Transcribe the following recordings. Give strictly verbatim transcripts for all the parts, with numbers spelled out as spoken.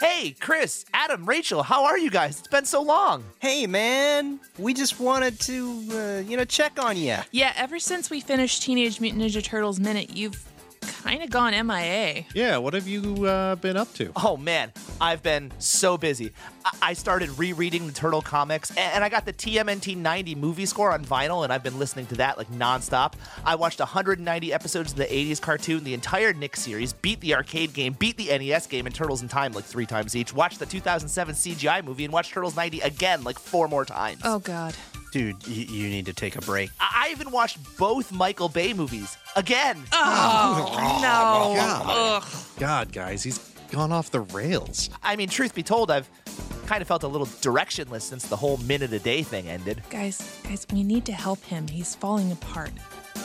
Hey, Chris, Adam, Rachel, how are you guys? It's been so long. Hey, man. We just wanted to, uh, you know, check on you. Yeah, ever since we finished Teenage Mutant Ninja Turtles Minute, you've kind of gone M I A. Yeah, what have you uh, been up to? Oh, man, I've been so busy. I, I started rereading the Turtle comics, and-, and I got the T M N T ninety movie score on vinyl, and I've been listening to that, like, nonstop. I watched one hundred ninety episodes of the eighties cartoon, the entire Nick series, beat the arcade game, beat the N E S game, and Turtles in Time, like, three times each, watched the two thousand seven C G I movie, and watched Turtles ninety again, like, four more times. Oh, God. Dude, you need to take a break. I even watched both Michael Bay movies again. Oh, oh no. God. God, guys, he's gone off the rails. I mean, truth be told, I've kind of felt a little directionless since the whole minute a day thing ended. Guys, guys, we need to help him. He's falling apart.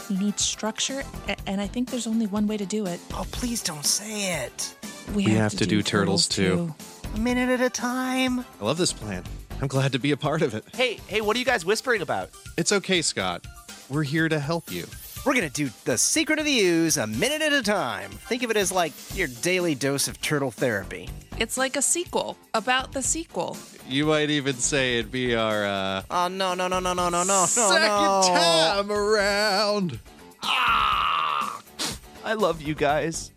He needs structure, and I think there's only one way to do it. Oh, please don't say it. We, we have, have to, to do, do Turtles, Turtles too. A minute at a time. I love this plan. I'm glad to be a part of it. Hey, hey, what are you guys whispering about? It's okay, Scott. We're here to help you. We're going to do The Secret of the Ooze a minute at a time. Think of it as like your daily dose of turtle therapy. It's like a sequel about the sequel. You might even say it'd be our, uh... Oh, no, no, no, no, no, no, no, second no. Second time around. Ah! I love you guys.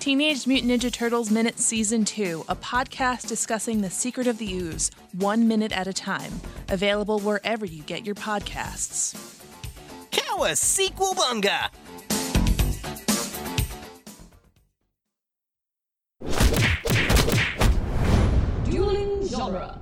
Teenage Mutant Ninja Turtles Minute Season two, a podcast discussing the secret of the ooze, one minute at a time. Available wherever you get your podcasts. Kawa Sequelbunga! Dueling Genre.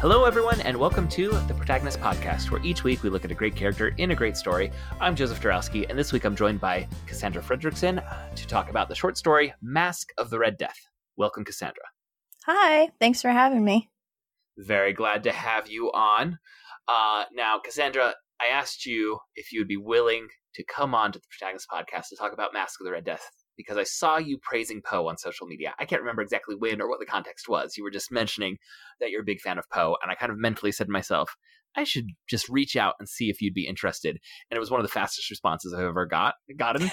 Hello, everyone, and welcome to The Protagonist Podcast, where each week we look at a great character in a great story. I'm Joseph Darowski, and this week I'm joined by Cassandra Fredrickson to talk about the short story, Masque of the Red Death. Welcome, Cassandra. Hi, thanks for having me. Very glad to have you on. Uh, now, Cassandra, I asked you if you would be willing to come on to The Protagonist Podcast to talk about Masque of the Red Death, because I saw you praising Poe on social media. I can't remember exactly when or what the context was. You were just mentioning that you're a big fan of Poe, and I kind of mentally said to myself, I should just reach out and see if you'd be interested. And it was one of the fastest responses I've ever got gotten.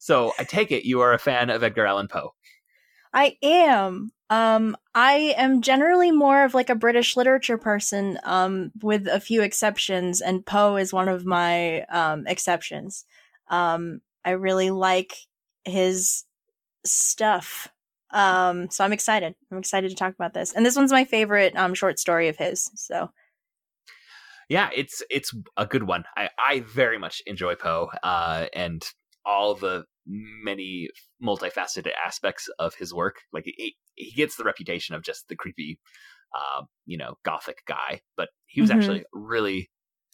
So I take it you are a fan of Edgar Allan Poe. I am. Um, I am generally more of like a British literature person, um, with a few exceptions, and Poe is one of my um, exceptions. Um, I really like his stuff. Um, so I'm excited. I'm excited to talk about this. And this one's my favorite um, short story of his. So yeah, it's it's a good one. I, I very much enjoy Poe uh, and all the many multifaceted aspects of his work. Like he, he gets the reputation of just the creepy, uh, you know, gothic guy, but he was mm-hmm. actually really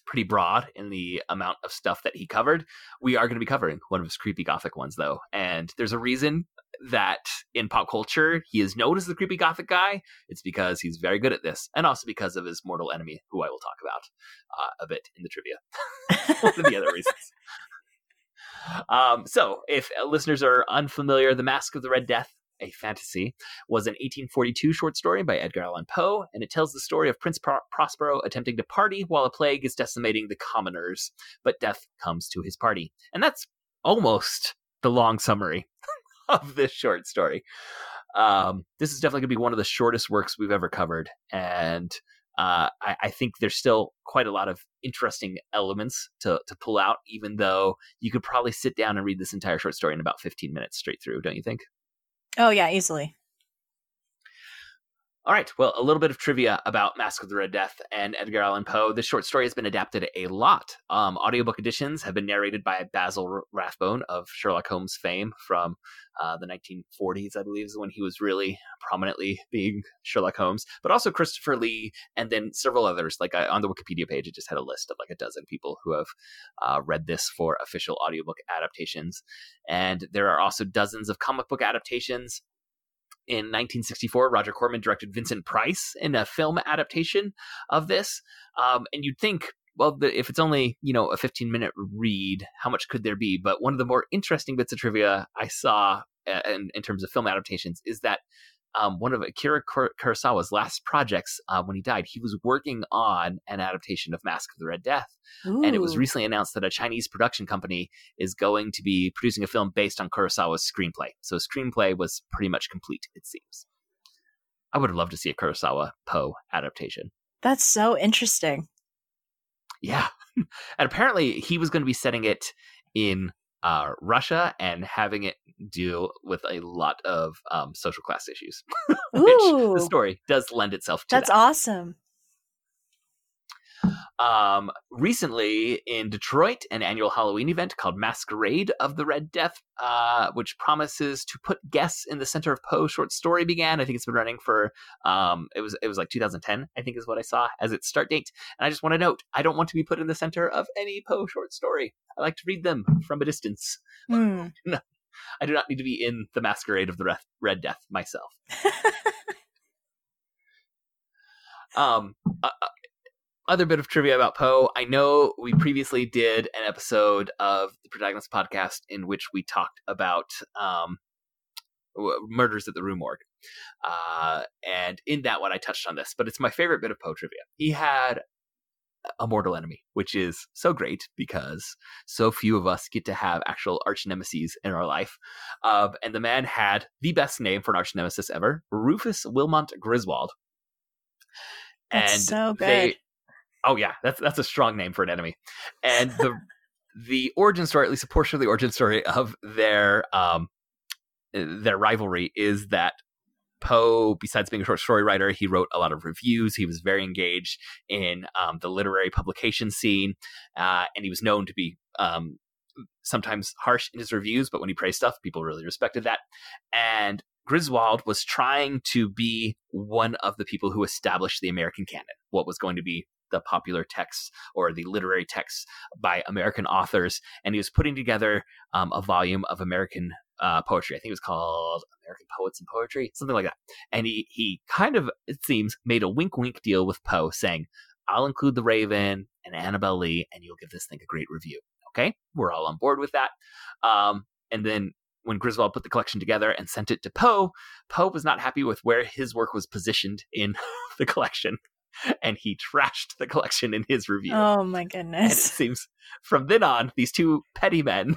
pretty broad in the amount of stuff that he covered. We are going to be covering one of his creepy gothic ones though. And there's a reason that in pop culture, he is known as the creepy gothic guy. It's because he's very good at this. And also because of his mortal enemy, who I will talk about uh, a bit in the trivia. One of the other reasons. Um, so if listeners are unfamiliar, The Masque of the Red Death, a fantasy, was an eighteen forty-two short story by Edgar Allan Poe, and it tells the story of Prince Pro- Prospero attempting to party while a plague is decimating the commoners, but death comes to his party. And that's almost the long summary of this short story. Um, this is definitely going to be one of the shortest works we've ever covered, and uh, I, I think there's still quite a lot of interesting elements to, to pull out, even though you could probably sit down and read this entire short story in about fifteen minutes straight through, don't you think? Oh, yeah, easily. All right. Well, a little bit of trivia about Masque of the Red Death and Edgar Allan Poe. This short story has been adapted a lot. Um, audiobook editions have been narrated by Basil Rathbone of Sherlock Holmes fame from uh, the nineteen forties, I believe, is when he was really prominently being Sherlock Holmes, but also Christopher Lee and then several others. Like I, on the Wikipedia page, it just had a list of like a dozen people who have uh, read this for official audiobook adaptations. And there are also dozens of comic book adaptations. In nineteen sixty-four, Roger Corman directed Vincent Price in a film adaptation of this. Um, and you'd think well, if it's only, you know, a fifteen minute read, how much could there be? But one of the more interesting bits of trivia I saw in, in terms of film adaptations is that um, one of Akira Kurosawa's last projects, uh, when he died, he was working on an adaptation of Masque of the Red Death. Ooh. And it was recently announced that a Chinese production company is going to be producing a film based on Kurosawa's screenplay. So screenplay was pretty much complete, it seems. I would have loved to see a Kurosawa Poe adaptation. That's so interesting. Yeah. And apparently he was going to be setting it in uh, Russia and having it deal with a lot of um, social class issues, which the story does lend itself to. That's that. Awesome. Um, recently in Detroit, an annual Halloween event called Masquerade of the Red Death, uh, which promises to put guests in the center of Poe's short story, began. I think it's been running for, um, it was, it was like two thousand ten, I think is what I saw as its start date. And I just want to note, I don't want to be put in the center of any Poe short story. I like to read them from a distance. Mm. No, I do not need to be in the Masquerade of the Red Death myself. um, uh, Other bit of trivia about Poe. I know we previously did an episode of the Protagonist Podcast in which we talked about um, Murders at the Rue Morgue. Uh, and in that one, I touched on this, but it's my favorite bit of Poe trivia. He had a mortal enemy, which is so great because so few of us get to have actual arch nemeses in our life. Uh, and the man had the best name for an arch nemesis ever, Rufus Wilmot Griswold. That's and so good. They, Oh yeah, that's that's a strong name for an enemy. And the the origin story, at least a portion of the origin story of their um their rivalry, is that Poe, besides being a short story writer, he wrote a lot of reviews. He was very engaged in um, the literary publication scene, uh, and he was known to be um, sometimes harsh in his reviews, but when he praised stuff, people really respected that. And Griswold was trying to be one of the people who established the American canon, what was going to be the popular texts or the literary texts by American authors. And he was putting together um, a volume of American uh, poetry. I think it was called American Poets and Poetry, something like that. And he, he kind of, it seems, made a wink wink deal with Poe saying, I'll include The Raven and Annabel Lee, and you'll give this thing a great review. Okay. We're all on board with that. Um, and then when Griswold put the collection together and sent it to Poe, Poe was not happy with where his work was positioned in the collection. And he trashed the collection in his review. Oh my goodness. And it seems from then on, these two petty men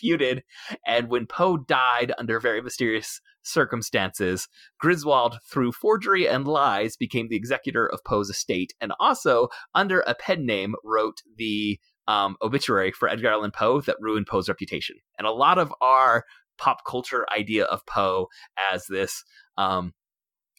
feuded. And when Poe died under very mysterious circumstances, Griswold, through forgery and lies, became the executor of Poe's estate. And also, under a pen name, wrote the um, obituary for Edgar Allan Poe that ruined Poe's reputation. And a lot of our pop culture idea of Poe as this... Um,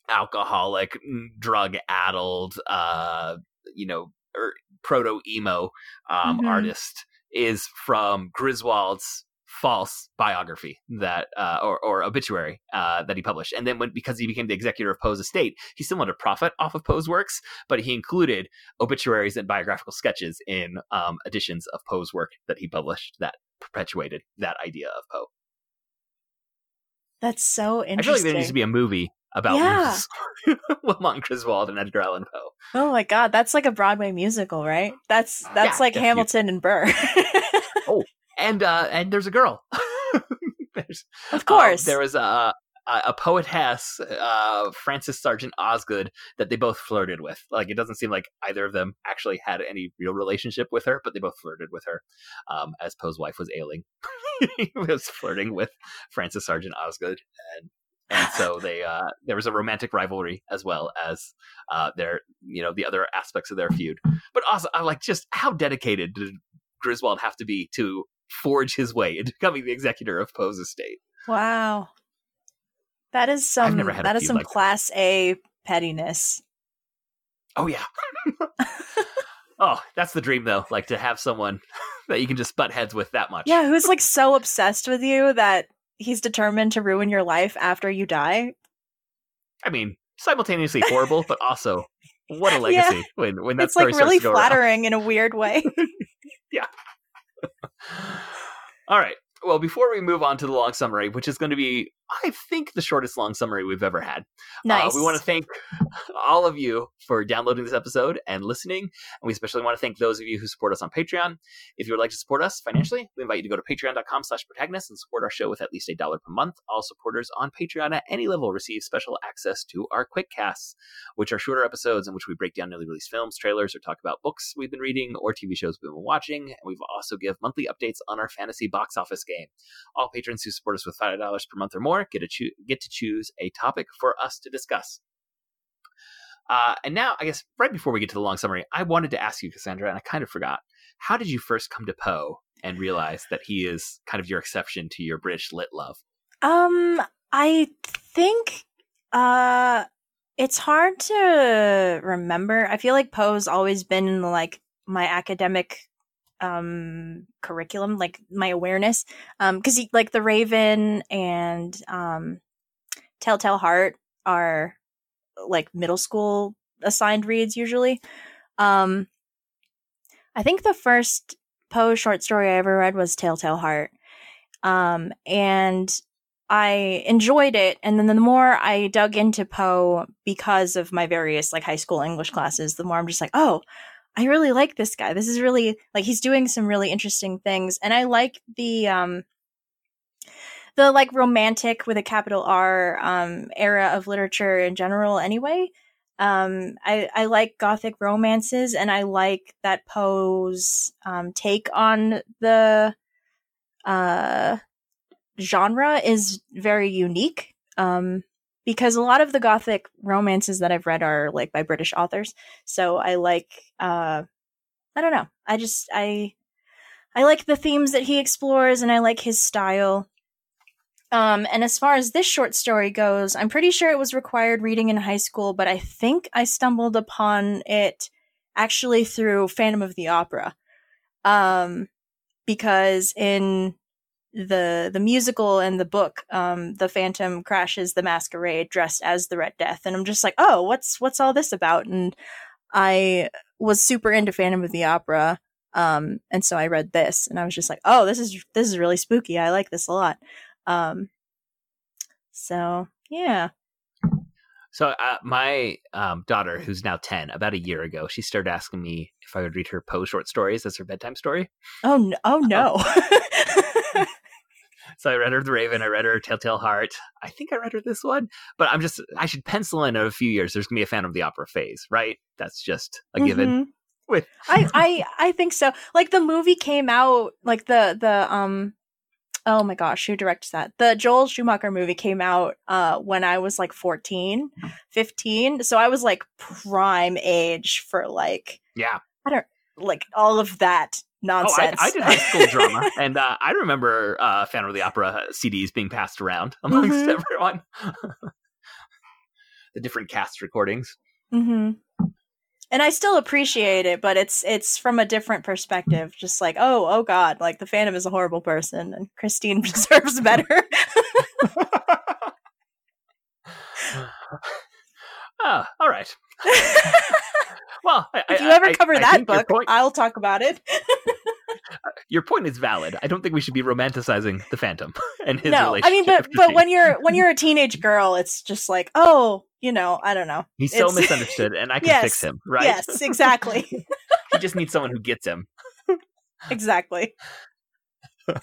alcoholic, drug-addled, uh, you know, er, proto-emo um, mm-hmm. artist is from Griswold's false biography that, uh, or, or obituary uh, that he published. And then when, because he became the executor of Poe's estate, he still wanted to profit off of Poe's works, but he included obituaries and biographical sketches in um, editions of Poe's work that he published that perpetuated that idea of Poe. That's so interesting. I feel like there needs to be a movie about yeah. Wilmot Griswold and Edgar Allan Poe. Oh my God, that's like a Broadway musical, right? That's that's yeah, like Hamilton you. and Burr. Oh, and uh, and there's a girl. there's, of course, um, there was a a poetess, uh, Frances Sargent Osgood, that they both flirted with. Like, it doesn't seem like either of them actually had any real relationship with her, but they both flirted with her um, as Poe's wife was ailing. He was flirting with Frances Sargent Osgood. And And so they, uh, there was a romantic rivalry as well as uh, their, you know, the other aspects of their feud. But also, I'm like, just how dedicated did Griswold have to be to forge his way into becoming the executor of Poe's estate? Wow, that is some that is some like class that. A pettiness. Oh yeah. Oh, that's the dream though. Like to have someone that you can just butt heads with that much. Yeah, who's like so obsessed with you that he's determined to ruin your life after you die. I mean, simultaneously horrible, but also what a legacy. Yeah. when when that it's story like really starts to flattering go in a weird way. Yeah. All right. Well, before we move on to the long summary, which is going to be I think, the shortest long summary we've ever had. Nice. Uh, we want to thank all of you for downloading this episode and listening. And we especially want to thank those of you who support us on Patreon. If you would like to support us financially, we invite you to go to patreon.com slash protagonist and support our show with at least a dollar per month. All supporters on Patreon at any level receive special access to our quick casts, which are shorter episodes in which we break down newly released films, trailers, or talk about books we've been reading or T V shows we've been watching. And we've also give monthly updates on our fantasy box office game. All patrons who support us with five dollars per month or more Get, a choo- get to choose a topic for us to discuss. Uh, and now, I guess, right before we get to the long summary, I wanted to ask you, Cassandra, and I kind of forgot. How did you first come to Poe and realize that he is kind of your exception to your British lit love? Um, I think uh, it's hard to remember. I feel like Poe's always been in, like, my academic um curriculum, like my awareness, um because like The Raven and um Telltale Heart are like middle school assigned reads usually. um I think the first Poe short story I ever read was Telltale Heart, um and I enjoyed it, and then the more I dug into Poe because of my various like high school English classes, the more I'm just like, oh, I really like this guy. This is really, like, he's doing some really interesting things. And I like the, um, the, like, romantic with a capital R um, era of literature in general anyway. Um, I, I like Gothic romances, and I like that Poe's um, take on the uh, genre is very unique, um, because a lot of the Gothic romances that I've read are like by British authors. So I like, uh, I don't know. I just, I, I like the themes that he explores, and I like his style. Um, and as far as this short story goes, I'm pretty sure it was required reading in high school, but I think I stumbled upon it actually through Phantom of the Opera. Um, because in the the musical and the book, um the Phantom crashes the masquerade dressed as the Red Death, and I'm just like, oh, what's what's all this about? And I was super into Phantom of the Opera, um and so I read this, and I was just like, oh, this is this is really spooky. I like this a lot. Um so yeah. So uh, my um, daughter, who's now ten, about a year ago, she started asking me if I would read her Poe short stories as her bedtime story. Oh no! Oh, no. Um, so I read her The Raven. I read her Telltale Heart. I think I read her this one, but I'm just—I should pencil in a few years. There's gonna be a Phantom of the Opera phase, right? That's just a mm-hmm. given. With I, I, I think so. Like the movie came out, like the the um. Oh my gosh, who directs that? The Joel Schumacher movie came out uh, when I was like fourteen, fifteen. So I was like prime age for like, yeah, I don't like all of that nonsense. Oh, I, I did high school drama, and uh, I remember uh, Phantom of the Opera C Ds being passed around amongst mm-hmm. everyone. The different cast recordings. Mm-hmm. And I still appreciate it, but it's it's from a different perspective. Just like, oh, oh God, like the Phantom is a horrible person and Christine deserves better. Oh, all right. Well, I, if you I, ever I, cover I, that I book, point, I'll talk about it. Your point is valid. I don't think we should be romanticizing the Phantom and his no, relationship. I mean, but, but when you're when you're a teenage girl, it's just like, oh, you know, I don't know. He's it's... so misunderstood, and I can yes, fix him, right? Yes, exactly. He just needs someone who gets him. Exactly. uh,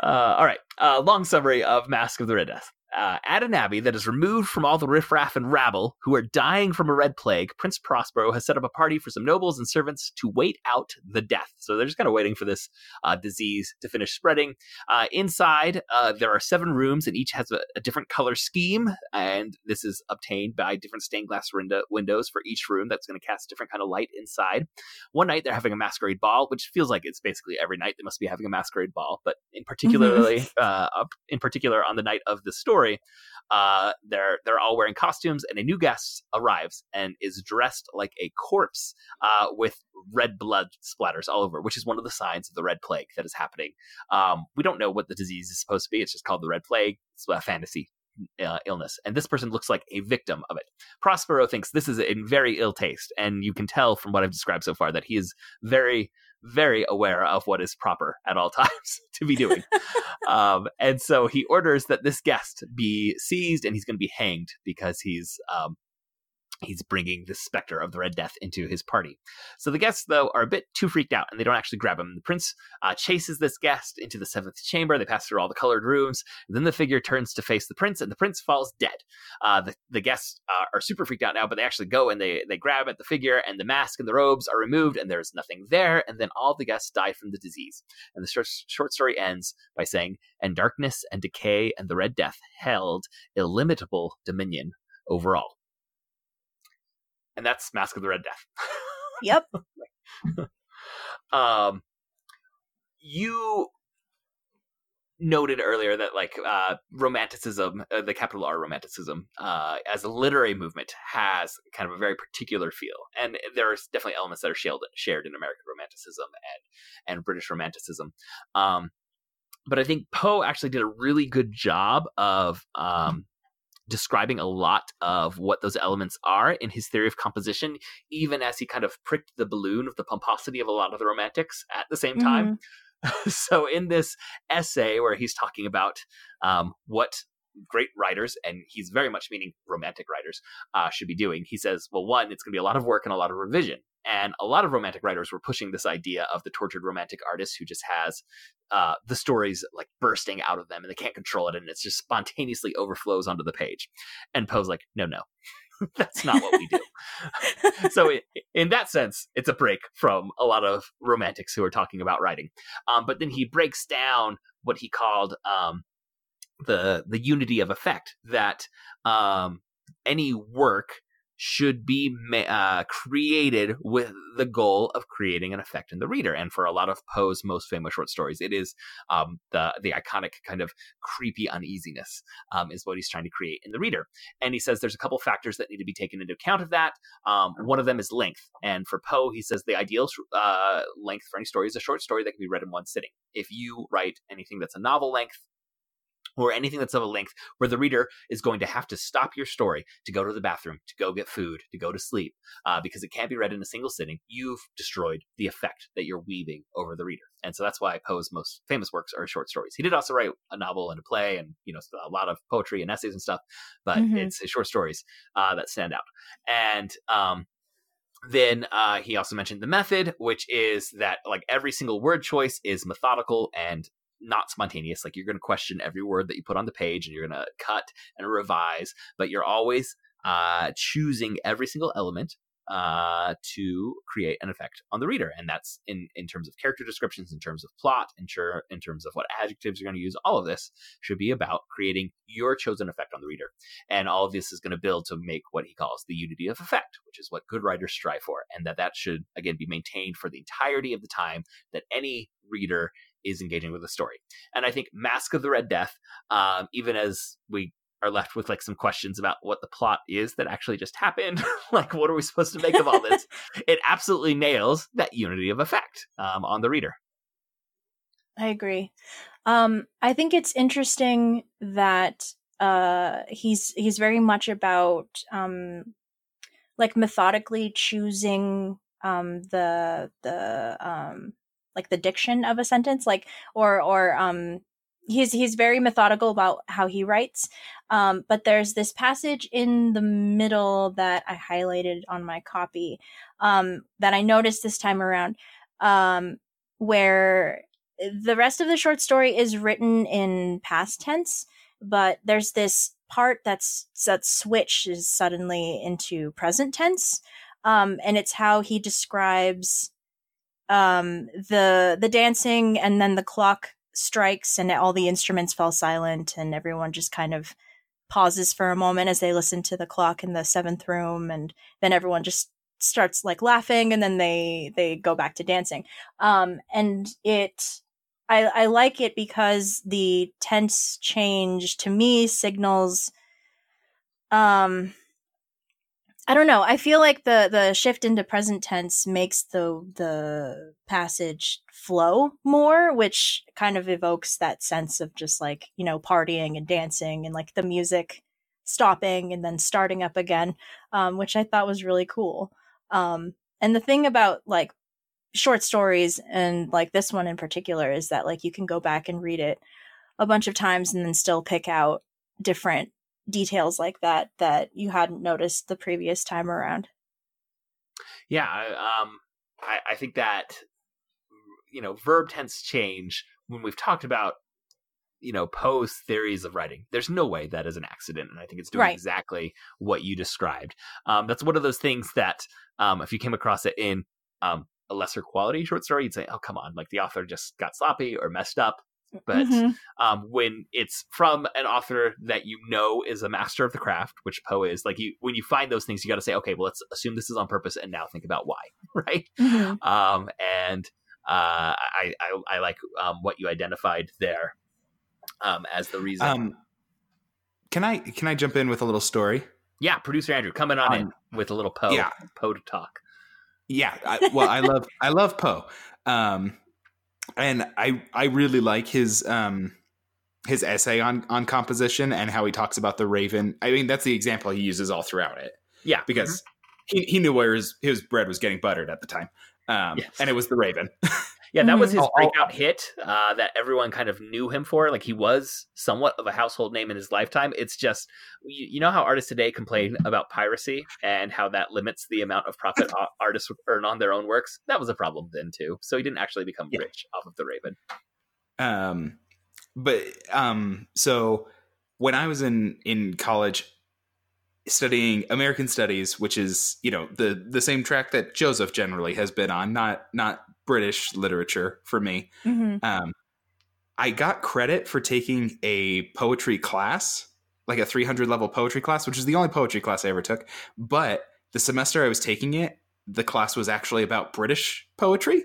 all right. Uh, long summary of Masque of the Red Death. Uh, at an abbey that is removed from all the riffraff and rabble who are dying from a red plague, Prince Prospero has set up a party for some nobles and servants to wait out the death. So they're just kind of waiting for this uh, disease to finish spreading. Uh, inside, uh, there are seven rooms, and each has a, a different color scheme. And this is obtained by different stained glass rind- windows for each room that's going to cast a different kind of light inside. One night, they're having a masquerade ball, which feels like it's basically every night they must be having a masquerade ball. But in particularly, uh, in particular, on the night of the story, Uh, they're they're all wearing costumes, and a new guest arrives and is dressed like a corpse uh, with red blood splatters all over, which is one of the signs of the red plague that is happening. Um, we don't know what the disease is supposed to be. It's just called the red plague. It's a fantasy uh, illness, and this person looks like a victim of it. Prospero thinks this is in very ill taste, and you can tell from what I've described so far that he is very, very aware of what is proper at all times to be doing. um, and so he orders that this guest be seized, and he's going to be hanged because he's... Um, He's bringing the specter of the Red Death into his party. So the guests, though, are a bit too freaked out, and they don't actually grab him. The prince uh, chases this guest into the seventh chamber. They pass through all the colored rooms. Then the figure turns to face the prince, and the prince falls dead. Uh, the, the guests uh, are super freaked out now, but they actually go and they, they grab at the figure, and the mask and the robes are removed, and there's nothing there. And then all the guests die from the disease. And the short, short story ends by saying, "And darkness and decay and the Red Death held illimitable dominion over all." And that's Masque of the Red Death. Yep. um, you noted earlier that like uh, romanticism, uh, the capital R romanticism, uh, as a literary movement has kind of a very particular feel. And there are definitely elements that are shared, shared in American romanticism and, and British romanticism. Um, but I think Poe actually did a really good job of... Um, describing a lot of what those elements are in his theory of composition, even as he kind of pricked the balloon of the pomposity of a lot of the romantics at the same time. Mm-hmm. So in this essay where he's talking about um, what great writers, and he's very much meaning romantic writers, uh, should be doing, he says, well, one, it's going to be a lot of work and a lot of revision. And a lot of romantic writers were pushing this idea of the tortured romantic artist who just has uh, the stories like bursting out of them and they can't control it. And it's just spontaneously overflows onto the page. And Poe's like, no, no, that's not what we do. So it, in that sense, it's a break from a lot of romantics who are talking about writing. Um, but then he breaks down what he called um, the the unity of effect, that um, any work should be uh, created with the goal of creating an effect in the reader. And for a lot of Poe's most famous short stories, it is um, the the iconic kind of creepy uneasiness um, is what he's trying to create in the reader. And he says there's a couple factors that need to be taken into account of that. Um, one of them is length. And for Poe, he says the ideal uh, length for any story is a short story that can be read in one sitting. If you write anything that's a novel length, or anything that's of a length where the reader is going to have to stop your story to go to the bathroom, to go get food, to go to sleep, uh, because it can't be read in a single sitting, you've destroyed the effect that you're weaving over the reader. And so that's why Poe's most famous works are short stories. He did also write a novel and a play and, you know, a lot of poetry and essays and stuff, but mm-hmm. it's his short stories uh, that stand out. And, um, Then uh, he also mentioned the method, which is that like every single word choice is methodical and not spontaneous. Like you're going to question every word that you put on the page, and you're going to cut and revise, but you're always uh, choosing every single element uh, to create an effect on the reader. And that's in, in terms of character descriptions, in terms of plot, in, ter- in terms of what adjectives you're going to use. All of this should be about creating your chosen effect on the reader. And all of this is going to build to make what he calls the unity of effect, which is what good writers strive for. And that that should, again, be maintained for the entirety of the time that any reader is engaging with the story. And I think Masque of the Red Death, um, even as we are left with like some questions about what the plot is that actually just happened, like what are we supposed to make of all this? It absolutely nails that unity of effect um, on the reader. I agree. Um, I think it's interesting that uh, he's he's very much about um, like methodically choosing um, the the um, like the diction of a sentence, like, or, or, um, he's, he's very methodical about how he writes. Um, but there's this passage in the middle that I highlighted on my copy, um, that I noticed this time around, um, where the rest of the short story is written in past tense, but there's this part that's, that switches suddenly into present tense. Um, and it's how he describes, um the the dancing, and then the clock strikes and all the instruments fall silent and everyone just kind of pauses for a moment as they listen to the clock in the seventh room, and then everyone just starts like laughing, and then they they go back to dancing. Um and it I I like it because the tense change to me signals um I don't know. I feel like the, the shift into present tense makes the the passage flow more, which kind of evokes that sense of just like, you know, partying and dancing and like the music stopping and then starting up again, um, which I thought was really cool. Um, and the thing about like short stories and like this one in particular is that like you can go back and read it a bunch of times and then still pick out different details like that that you hadn't noticed the previous time around. Yeah, um, I, I think that, you know, verb tense change, when we've talked about, you know, Poe's theories of writing, there's no way that is an accident. And I think it's doing right. exactly what you described. Um, that's one of those things that um, if you came across it in um, a lesser quality short story, you'd say, oh, come on, like the author just got sloppy or messed up. But mm-hmm. um, when it's from an author that you know is a master of the craft, which Poe is, like you, when you find those things, you got to say, okay, well, let's assume this is on purpose and now think about why, right? Mm-hmm. Um, and uh, I, I, I like um, what you identified there um, as the reason. Um, can I can I jump in with a little story? Yeah, producer Andrew, coming on um, in with a little Poe, yeah. Poe to talk. Yeah, I, well, I love I love Poe. Um, And I, I really like his um his essay on, on composition and how he talks about the Raven. I mean, that's the example he uses all throughout it. Yeah. Because mm-hmm. he, he knew where his, his bread was getting buttered at the time. Um, yes. And it was the Raven. Yeah, that was his oh, breakout oh. hit uh, that everyone kind of knew him for. Like he was somewhat of a household name in his lifetime. It's just, you, you know how artists today complain about piracy and how that limits the amount of profit artists earn on their own works? That was a problem then too. So he didn't actually become yeah. rich off of The Raven. Um, but um, so when I was in, in college studying American Studies, which is, you know, the, the same track that Joseph generally has been on, not, not, British literature for me. Mm-hmm. Um, I got credit for taking a poetry class, like a three hundred level poetry class, which is the only poetry class I ever took. But the semester I was taking it, the class was actually about British poetry.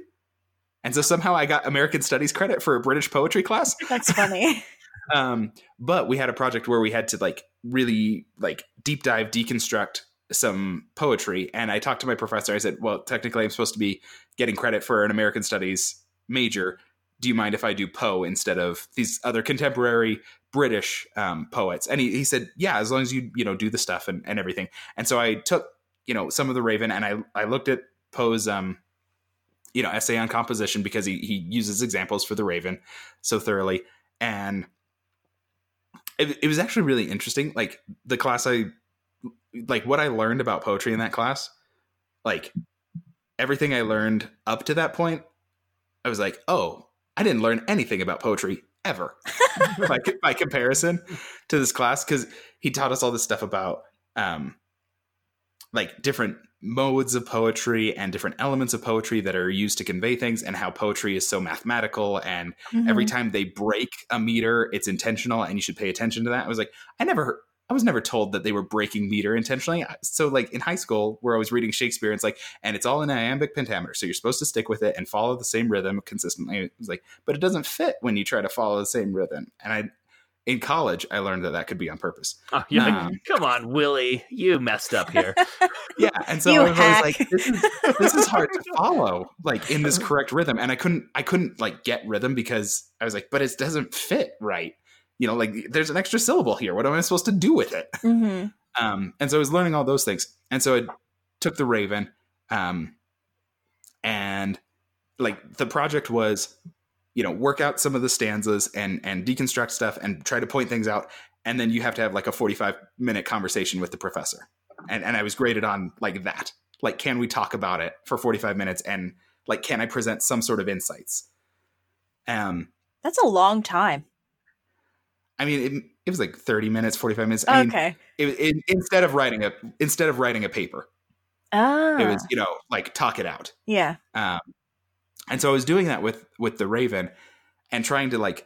And so somehow I got American Studies credit for a British poetry class. That's funny. um, but we had a project where we had to like really like deep dive, deconstruct some poetry. And I talked to my professor. I said, well, technically I'm supposed to be getting credit for an American Studies major. Do you mind if I do Poe instead of these other contemporary British um, poets? And he, he said, yeah, as long as you, you know, do the stuff and, and everything. And so I took, you know, some of the Raven and I, I looked at Poe's, um, you know, essay on composition because he, he uses examples for the Raven so thoroughly. And it, it was actually really interesting. Like the class I, like what I learned about poetry in that class, like everything I learned up to that point, I was like, oh, I didn't learn anything about poetry ever by, by comparison to this class. Cause he taught us all this stuff about um, like different modes of poetry and different elements of poetry that are used to convey things and how poetry is so mathematical. And mm-hmm. every time they break a meter, it's intentional and you should pay attention to that. I was like, I never heard, I was never told that they were breaking meter intentionally. So like in high school where I was reading Shakespeare, it's like, and it's all in iambic pentameter. So you're supposed to stick with it and follow the same rhythm consistently. It was like, but it doesn't fit when you try to follow the same rhythm. And I, in college, I learned that that could be on purpose. Oh, yeah. Um, come on, Willie, you messed up here. Yeah. And so you I was hack. Always like, this is, this is hard to follow like in this correct rhythm. And I couldn't, I couldn't like get rhythm because I was like, but it doesn't fit right. You know, like there's an extra syllable here. What am I supposed to do with it? Mm-hmm. Um, and so I was learning all those things. And so I took the Raven um, and like the project was, you know, work out some of the stanzas and, and deconstruct stuff and try to point things out. And then you have to have like a forty-five minute conversation with the professor. And, and I was graded on like that. Like, can we talk about it for forty-five minutes? And like, can I present some sort of insights? Um, That's a long time. I mean, it, it was like thirty minutes, forty-five minutes. I okay. Mean, it, it, instead of writing a instead of writing a paper, ah. it was, you know, like talk it out. Yeah. Um, and so I was doing that with with the Raven and trying to like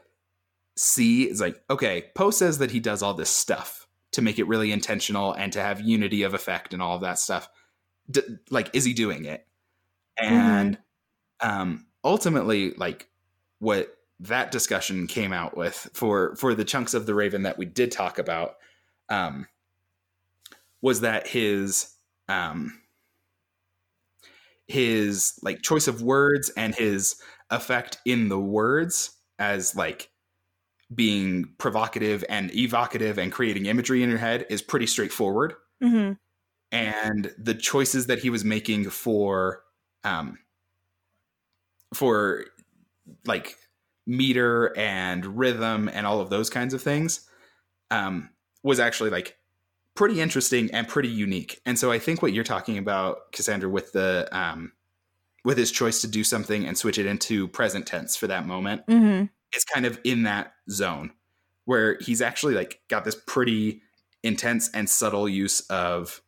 see. It's like, okay, Poe says that he does all this stuff to make it really intentional and to have unity of effect and all of that stuff. D- like, is he doing it? And mm-hmm. um, ultimately, like what. That discussion came out with for, for the chunks of the Raven that we did talk about um, was that his um, his like choice of words and his effect in the words as like being provocative and evocative and creating imagery in your head is pretty straightforward. Mm-hmm. And the choices that he was making for, um, for like meter and rhythm and all of those kinds of things, um, was actually like pretty interesting and pretty unique. And so I think what you're talking about, Cassandra, with the, um, with his choice to do something and switch it into present tense for that moment, mm-hmm. is kind of in that zone where he's actually like got this pretty intense and subtle use of,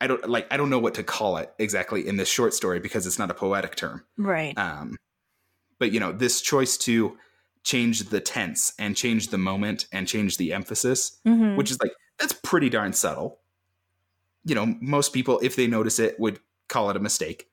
I don't like, I don't know what to call it exactly in this short story because it's not a poetic term. Right. Um, but you know, this choice to change the tense and change the moment and change the emphasis, mm-hmm. which is like, that's pretty darn subtle. You know, most people, if they notice it, would call it a mistake.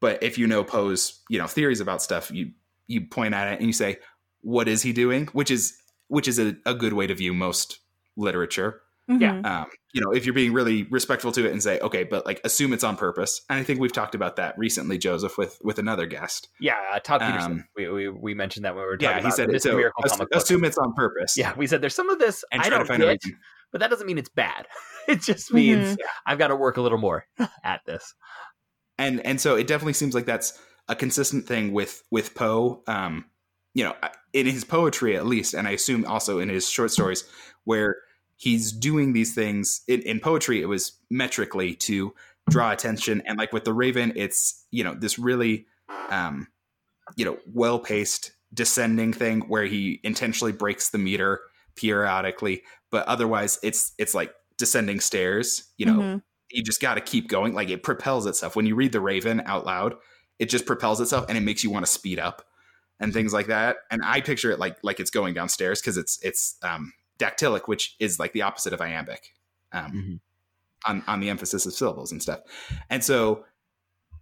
But if you know Poe's, you know, theories about stuff, you, you point at it and you say, what is he doing? Which is, which is a, a good way to view most literature. Mm-hmm. Yeah. Um, you know, if you're being really respectful to it and say, okay, but like assume it's on purpose. And I think we've talked about that recently, Joseph, with, with another guest. Yeah. Uh, Todd Peterson. Um, we, we, we mentioned that when we were talking yeah, about he said, this so miracle assume, comic book. Assume it's on purpose. Yeah. We said, there's some of this and I don't get, but that doesn't mean it's bad. It just means mm-hmm. I've got to work a little more at this. And, and so it definitely seems like that's a consistent thing with, with Poe, um, you know, in his poetry at least. And I assume also in his short stories where, he's doing these things in, in poetry. It was metrically to draw attention. And like with the Raven, it's, you know, this really, um, you know, well-paced descending thing where he intentionally breaks the meter periodically, but otherwise it's, it's like descending stairs, you know, mm-hmm. you just got to keep going. Like it propels itself. When you read the Raven out loud, it just propels itself and it makes you want to speed up and things like that. And I picture it like, like it's going downstairs. Cause it's, it's, um, dactylic, which is like the opposite of iambic, um, mm-hmm. on, on the emphasis of syllables and stuff. And so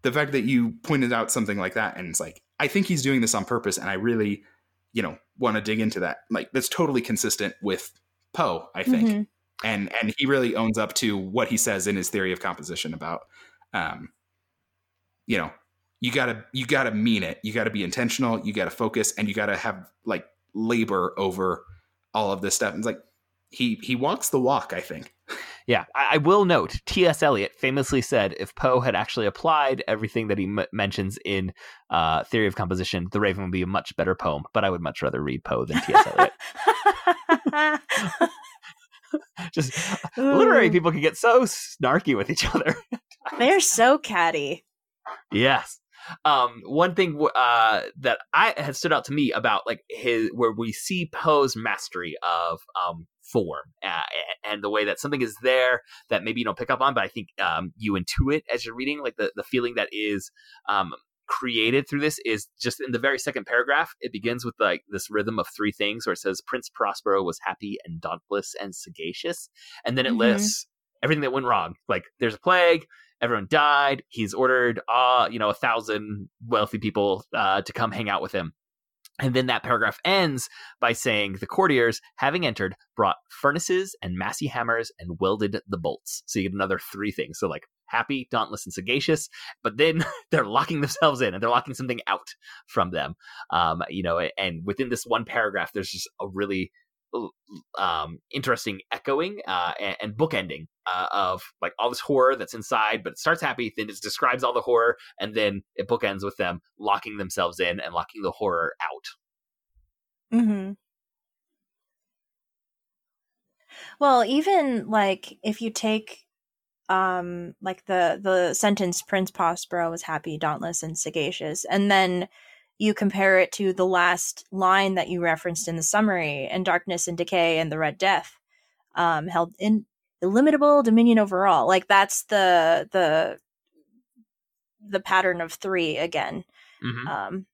the fact that you pointed out something like that, and it's like, I think he's doing this on purpose. And I really, you know, want to dig into that. Like that's totally consistent with Poe, I think. Mm-hmm. And, and he really owns up to what he says in his theory of composition about, um, you know, you gotta, you gotta mean it. You gotta be intentional. You gotta focus and you gotta have like labor over all of this stuff. And it's like, he, he walks the walk, I think. Yeah. I, I will note T S. Eliot famously said, if Poe had actually applied everything that he m- mentions in uh, Theory of Composition, The Raven would be a much better poem, but I would much rather read Poe than T S. Eliot. Just literary people can get so snarky with each other. They're so catty. Yes. Um, one thing uh, that I had stood out to me about like his, where we see Poe's mastery of um, form uh, and the way that something is there that maybe you don't pick up on, but I think um, you intuit as you're reading, like the, the feeling that is um, created through this is just in the very second paragraph. It begins with like this rhythm of three things where it says Prince Prospero was happy and dauntless and sagacious. And then it mm-hmm. lists everything that went wrong. Like there's a plague. Everyone died. He's ordered, uh, you know, a thousand wealthy people uh, to come hang out with him. And then that paragraph ends by saying the courtiers, having entered, brought furnaces and massy hammers and welded the bolts. So you get another three things. So like happy, dauntless, and sagacious. But then they're locking themselves in and they're locking something out from them. Um, you know, and within this one paragraph, there's just a really um interesting echoing uh and, and bookending uh of like all this horror that's inside, but it starts happy, then it describes all the horror, and then it bookends with them locking themselves in and locking the horror out. Mm-hmm. Well, even like if you take um like the the sentence Prince Prospero was happy, dauntless, and sagacious, and then you compare it to the last line that you referenced in the summary, and darkness and decay and the Red Death um, held in illimitable dominion over all. Like that's the the the pattern of three again. Mm-hmm. Um,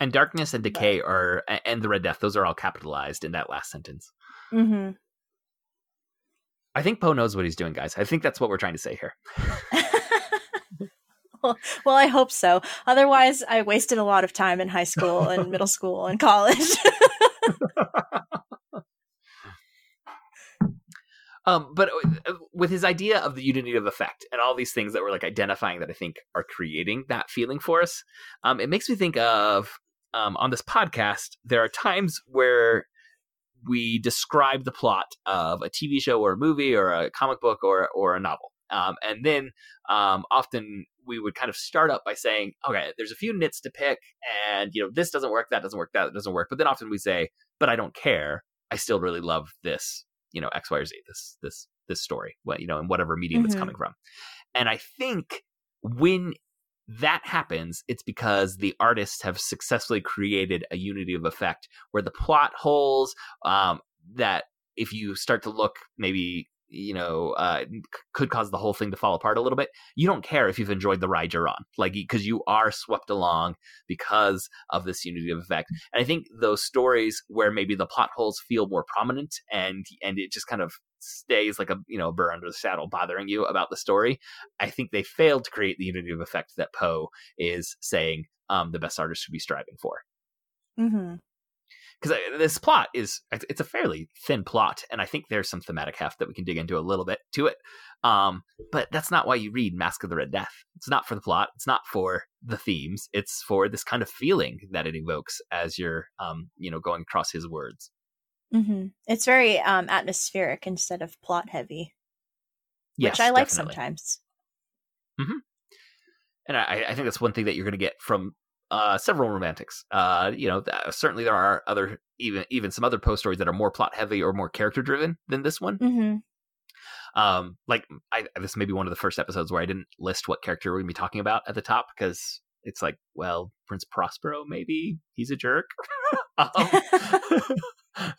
and darkness and decay but, are and the Red Death; those are all capitalized in that last sentence. Mm-hmm. I think Poe knows what he's doing, guys. I think that's what we're trying to say here. Well, well, I hope so. Otherwise, I wasted a lot of time in high school and middle school and college. Um, but with his idea of the unity of effect and all these things that we're like identifying that I think are creating that feeling for us, um, it makes me think of um, on this podcast, there are times where we describe the plot of a T V show or a movie or a comic book or, or a novel. Um, and then um, often we would kind of start up by saying, okay, there's a few nits to pick and, you know, this doesn't work, that doesn't work, that doesn't work. But then often we say, but I don't care. I still really love this, you know, X, Y, or Z, this, this, this story, what, you know, in whatever medium mm-hmm. it's coming from. And I think when that happens, it's because the artists have successfully created a unity of effect where the plot holes um, that if you start to look maybe, you know, uh, c- could cause the whole thing to fall apart a little bit. You don't care if you've enjoyed the ride you're on, like, because you are swept along because of this unity of effect. And I think those stories where maybe the plot holes feel more prominent and and it just kind of stays like a, you know, a burr under the saddle bothering you about the story, I think they failed to create the unity of effect that Poe is saying um, the best artists should be striving for. Mm-hmm. Because this plot is, it's a fairly thin plot, and I think there's some thematic heft that we can dig into a little bit to it. Um, but that's not why you read Masque of the Red Death. It's not for the plot. It's not for the themes. It's for this kind of feeling that it evokes as you're, um, you know, going across his words. Mm-hmm. It's very um, atmospheric instead of plot heavy, yes, which I like definitely. Sometimes. Mm-hmm. And I, I think that's one thing that you're going to get from Uh, several romantics. Uh, you know, th- certainly there are other, even even some other Poe stories that are more plot heavy or more character driven than this one. Mm-hmm. Um, like I, this may be one of the first episodes where I didn't list what character we're going to be talking about at the top because it's like, well, Prince Prospero, maybe he's a jerk, um,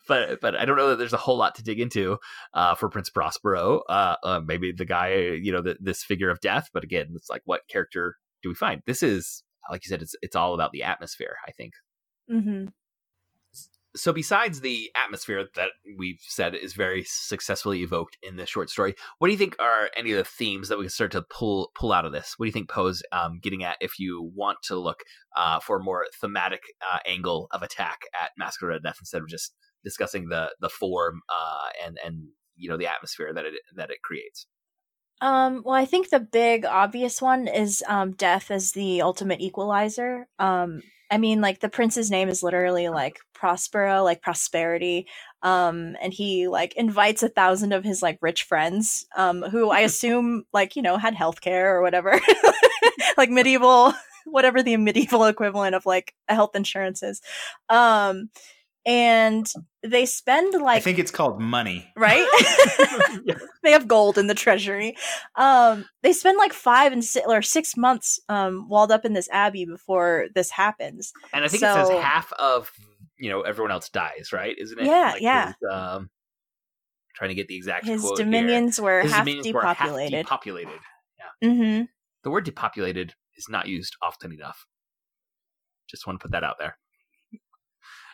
but but I don't know that there's a whole lot to dig into uh, for Prince Prospero. Uh, uh, maybe the guy, you know, the, this figure of death. But again, it's like, what character do we find? This is. Like you said, it's it's all about the atmosphere, I think. Mm-hmm. So besides the atmosphere that we've said is very successfully evoked in this short story, what do you think are any of the themes that we can start to pull pull out of this? What do you think Poe's um, getting at if you want to look uh, for a more thematic uh, angle of attack at Masque of the Red Death instead of just discussing the the form uh, and and you know the atmosphere that it that it creates? Um, well, I think the big obvious one is um, death as the ultimate equalizer. Um, I mean, like the prince's name is literally like Prospero, like prosperity. Um, and he like invites a thousand of his like rich friends um, who I assume like, you know, had healthcare or whatever, like medieval, whatever the medieval equivalent of like a health insurance is. Um, and they spend like I think it's called money, right? Yeah. They have gold in the treasury. Um, they spend like five and si- or six months um, walled up in this abbey before this happens. And I think so, it says half of you know everyone else dies, right? Isn't it? Yeah, like yeah. His, um, trying to get the exact his quote dominions here. Were his half dominions depopulated. Were half depopulated. Yeah. Mm-hmm. The word "depopulated" is not used often enough. Just want to put that out there.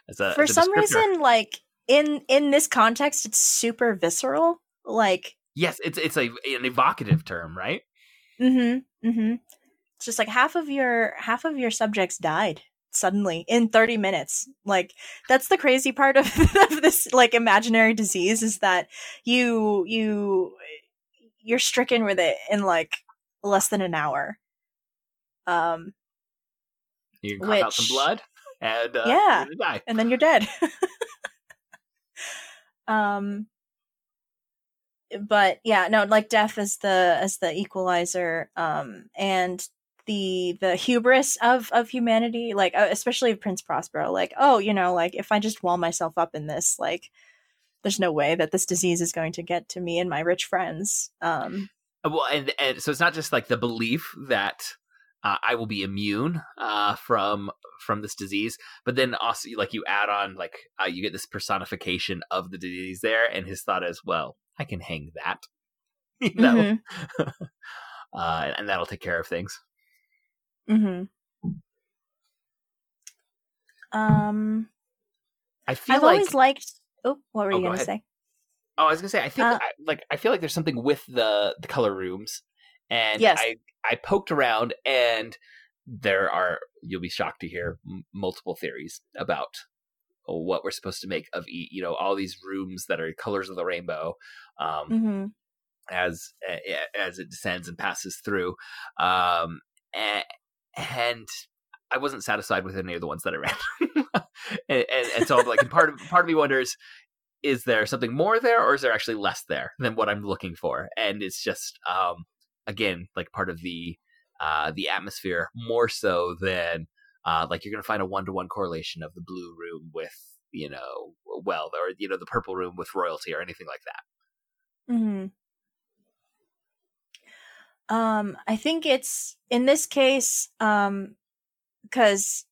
A, For some reason, like in in this context, it's super visceral. Like yes, it's it's a an evocative term, right? Mm-hmm. Mm-hmm. It's just like half of your half of your subjects died suddenly in thirty minutes. Like that's the crazy part of, of this like imaginary disease is that you you you're stricken with it in like less than an hour. Um, you can cough out some blood. And, uh, yeah, die. And then you're dead. um, but yeah, no, like death as the as the equalizer, um, and the the hubris of of humanity, like especially Prince Prospero, like oh, you know, like if I just wall myself up in this, like there's no way that this disease is going to get to me and my rich friends. Um, well, and and so it's not just like the belief that. Uh, I will be immune uh, from from this disease, but then also like you add on like uh, you get this personification of the disease there, and his thought is, well, I can hang that, you know, mm-hmm. uh, and that'll take care of things. Mm-hmm. Um, I feel I've like... always liked. Oh, what were oh, you go gonna ahead. Say? Oh, I was gonna say I think uh, I, like I feel like there's something with the the color rooms. And yes. I, I poked around and there are, you'll be shocked to hear, m- multiple theories about what we're supposed to make of, you know, all these rooms that are colors of the rainbow, um, mm-hmm. as as it descends and passes through. Um, and I wasn't satisfied with any of the ones that I read. and, and, and so I'm like, part of part of me wonders, is there something more there, or is there actually less there than what I'm looking for? And it's just, um, again, like part of the uh, the atmosphere more so than uh, like you're going to find a one to one correlation of the blue room with, you know, wealth, or, you know, the purple room with royalty or anything like that. Mm-hmm. Um, I think it's in this case, um, because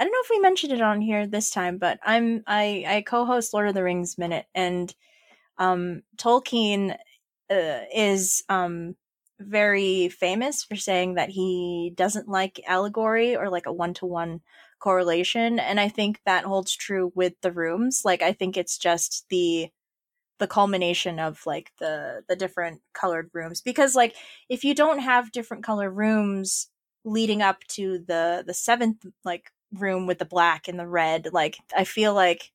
I don't know if we mentioned it on here this time, but I'm I, I co-host Lord of the Rings Minute, and um, Tolkien uh, is um, very famous for saying that he doesn't like allegory or like a one-to-one correlation, and I think that holds true with the rooms. Like, I think it's just the the culmination of like the the different colored rooms, because like if you don't have different color rooms leading up to the the seventh like room with the black and the red, like I feel like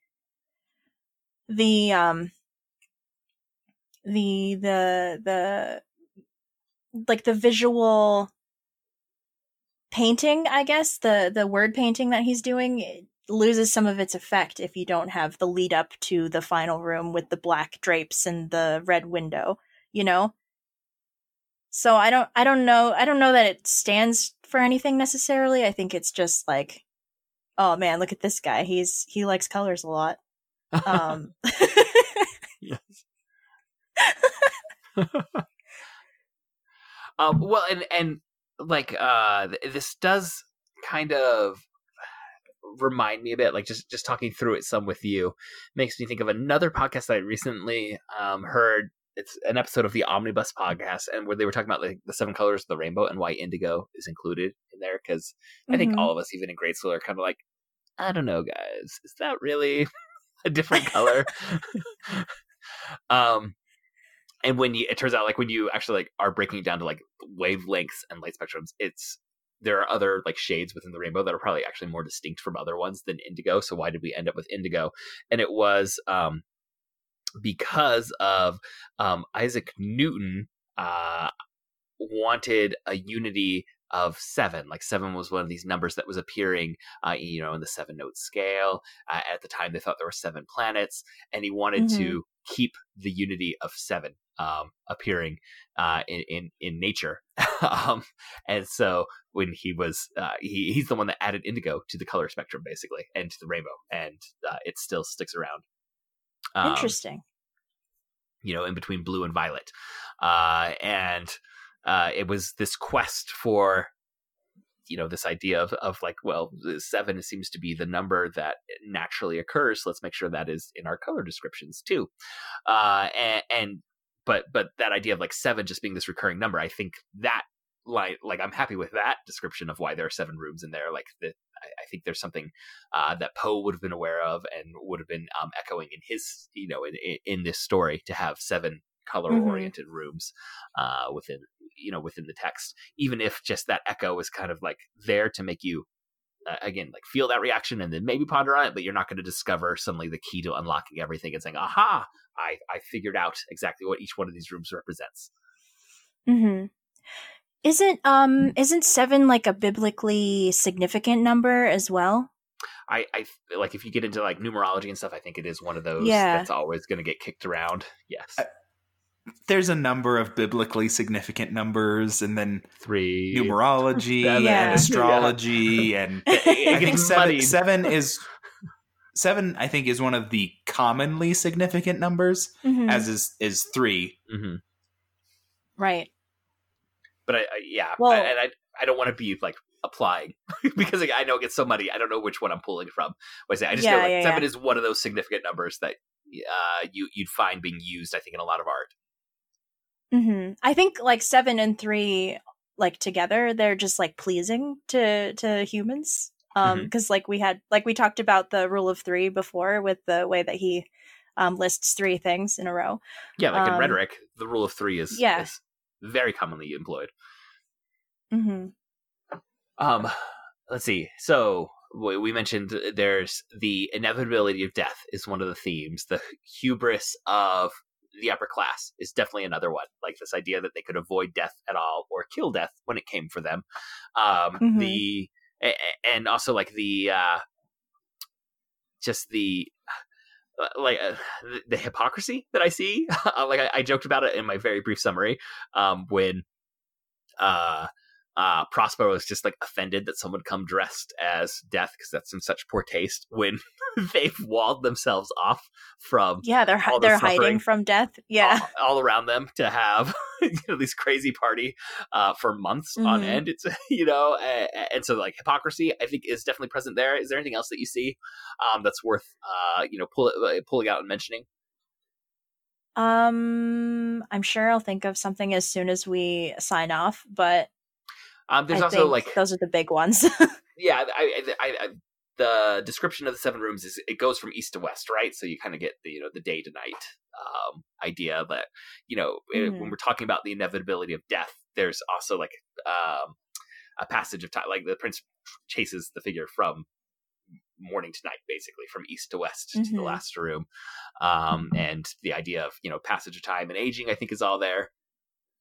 the um the the the like the visual painting, I guess the the word painting that he's doing loses some of its effect if you don't have the lead up to the final room with the black drapes and the red window, you know? So I don't I don't know I don't know that it stands for anything necessarily. I think it's just like, oh man, look at this guy. He's he likes colors a lot. Um, yes. um, well, and and like uh, this does kind of remind me a bit. Like just just talking through it some with you makes me think of another podcast that I recently um, heard. It's an episode of the Omnibus podcast, and where they were talking about like the seven colors of the rainbow and why indigo is included in there. Cause I think mm-hmm. all of us, even in grade school, are kind of like, I don't know, guys, is that really a different color? um, and when you, it turns out like when you actually like are breaking it down to like wavelengths and light spectrums, it's, there are other like shades within the rainbow that are probably actually more distinct from other ones than indigo. So why did we end up with indigo? And it was, um, because of um, Isaac Newton uh, wanted a unity of seven. Like seven was one of these numbers that was appearing, uh, you know, in the seven note scale. Uh, at the time, they thought there were seven planets, and he wanted mm-hmm. to keep the unity of seven um, appearing uh, in, in, in nature. um, and so when he was, uh, he, he's the one that added indigo to the color spectrum, basically, and to the rainbow. And uh, it still sticks around. Um, Interesting. You know, in between blue and violet. Uh, and uh, it was this quest for, you know, this idea of, of like, well, seven seems to be the number that naturally occurs. Let's make sure that is in our color descriptions too. Uh, and, and but but that idea of like seven just being this recurring number, I think that like, like I'm happy with that description of why there are seven rooms in there. Like the I think there's something uh, that Poe would have been aware of and would have been um, echoing in his, you know, in, in this story, to have seven color-oriented mm-hmm. rooms uh, within, you know, within the text, even if just that echo is kind of like there to make you, uh, again, like feel that reaction and then maybe ponder on it, but you're not going to discover suddenly the key to unlocking everything and saying, aha, I, I figured out exactly what each one of these rooms represents. Mm-hmm. Isn't um isn't seven like a biblically significant number as well? I, I like if you get into like numerology and stuff, I think it is one of those yeah. that's always going to get kicked around. Yes, uh, there's a number of biblically significant numbers, and then three numerology seven, yeah. and astrology, yeah. and I think seven, seven is seven. I think is one of the commonly significant numbers, mm-hmm. as is is three. Mm-hmm. Right. But I, I yeah, well, I, and I I don't want to be like applying because like, I know it gets so muddy. I don't know which one I'm pulling from. What I say, I just yeah, know like yeah, seven yeah. is one of those significant numbers that uh, you you'd find being used, I think, in a lot of art. Mm-hmm. I think like seven and three, like together, they're just like pleasing to to humans. Because um, mm-hmm. like we had like we talked about the rule of three before with the way that he um, lists three things in a row. Yeah, like um, in rhetoric, the rule of three is yeah. is very commonly employed. Mm-hmm. Um, let's see. So we mentioned there's the inevitability of death is one of the themes. The hubris of the upper class is definitely another one, like this idea that they could avoid death at all or kill death when it came for them. Um, mm-hmm. The and also like the uh, just the like uh, the hypocrisy that I see. Like I, I joked about it in my very brief summary um, when uh, uh, Prospero was just like offended that someone come dressed as Death because that's in such poor taste when they've walled themselves off from yeah they're all they're hiding from death yeah all, all around them to have you know this crazy party uh, for months mm-hmm. on end. It's you know and, and so like hypocrisy I think is definitely present there. Is there anything else that you see um, that's worth uh, you know pull, pulling out and mentioning? Um, I'm sure I'll think of something as soon as we sign off, but um, there's I also think like those are the big ones. yeah, I, I, I, I the description of the seven rooms is it goes from east to west, right? So you kind of get the you know the day to night um, idea, but you know mm-hmm. when we're talking about the inevitability of death, there's also like um, a passage of time, like the prince chases the figure from morning to night, basically from east to west mm-hmm. to the last room, um and the idea of you know passage of time and aging I think is all there.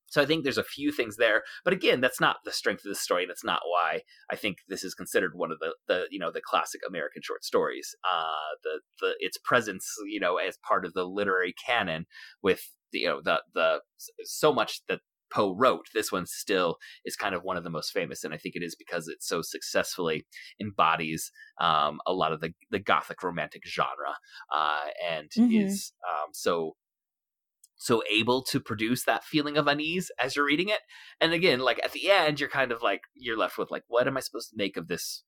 So I think there's a few things there, but again that's not the strength of the story. That's not why I think this is considered one of the the you know the classic American short stories. uh the the its presence you know as part of the literary canon with you know the the so much that Poe wrote, this one still is kind of one of the most famous, and I think it is because it so successfully embodies um, a lot of the, the Gothic romantic genre, uh, and mm-hmm. is um, so so able to produce that feeling of unease as you're reading it. And again, like at the end, you're kind of like you're left with like, what am I supposed to make of this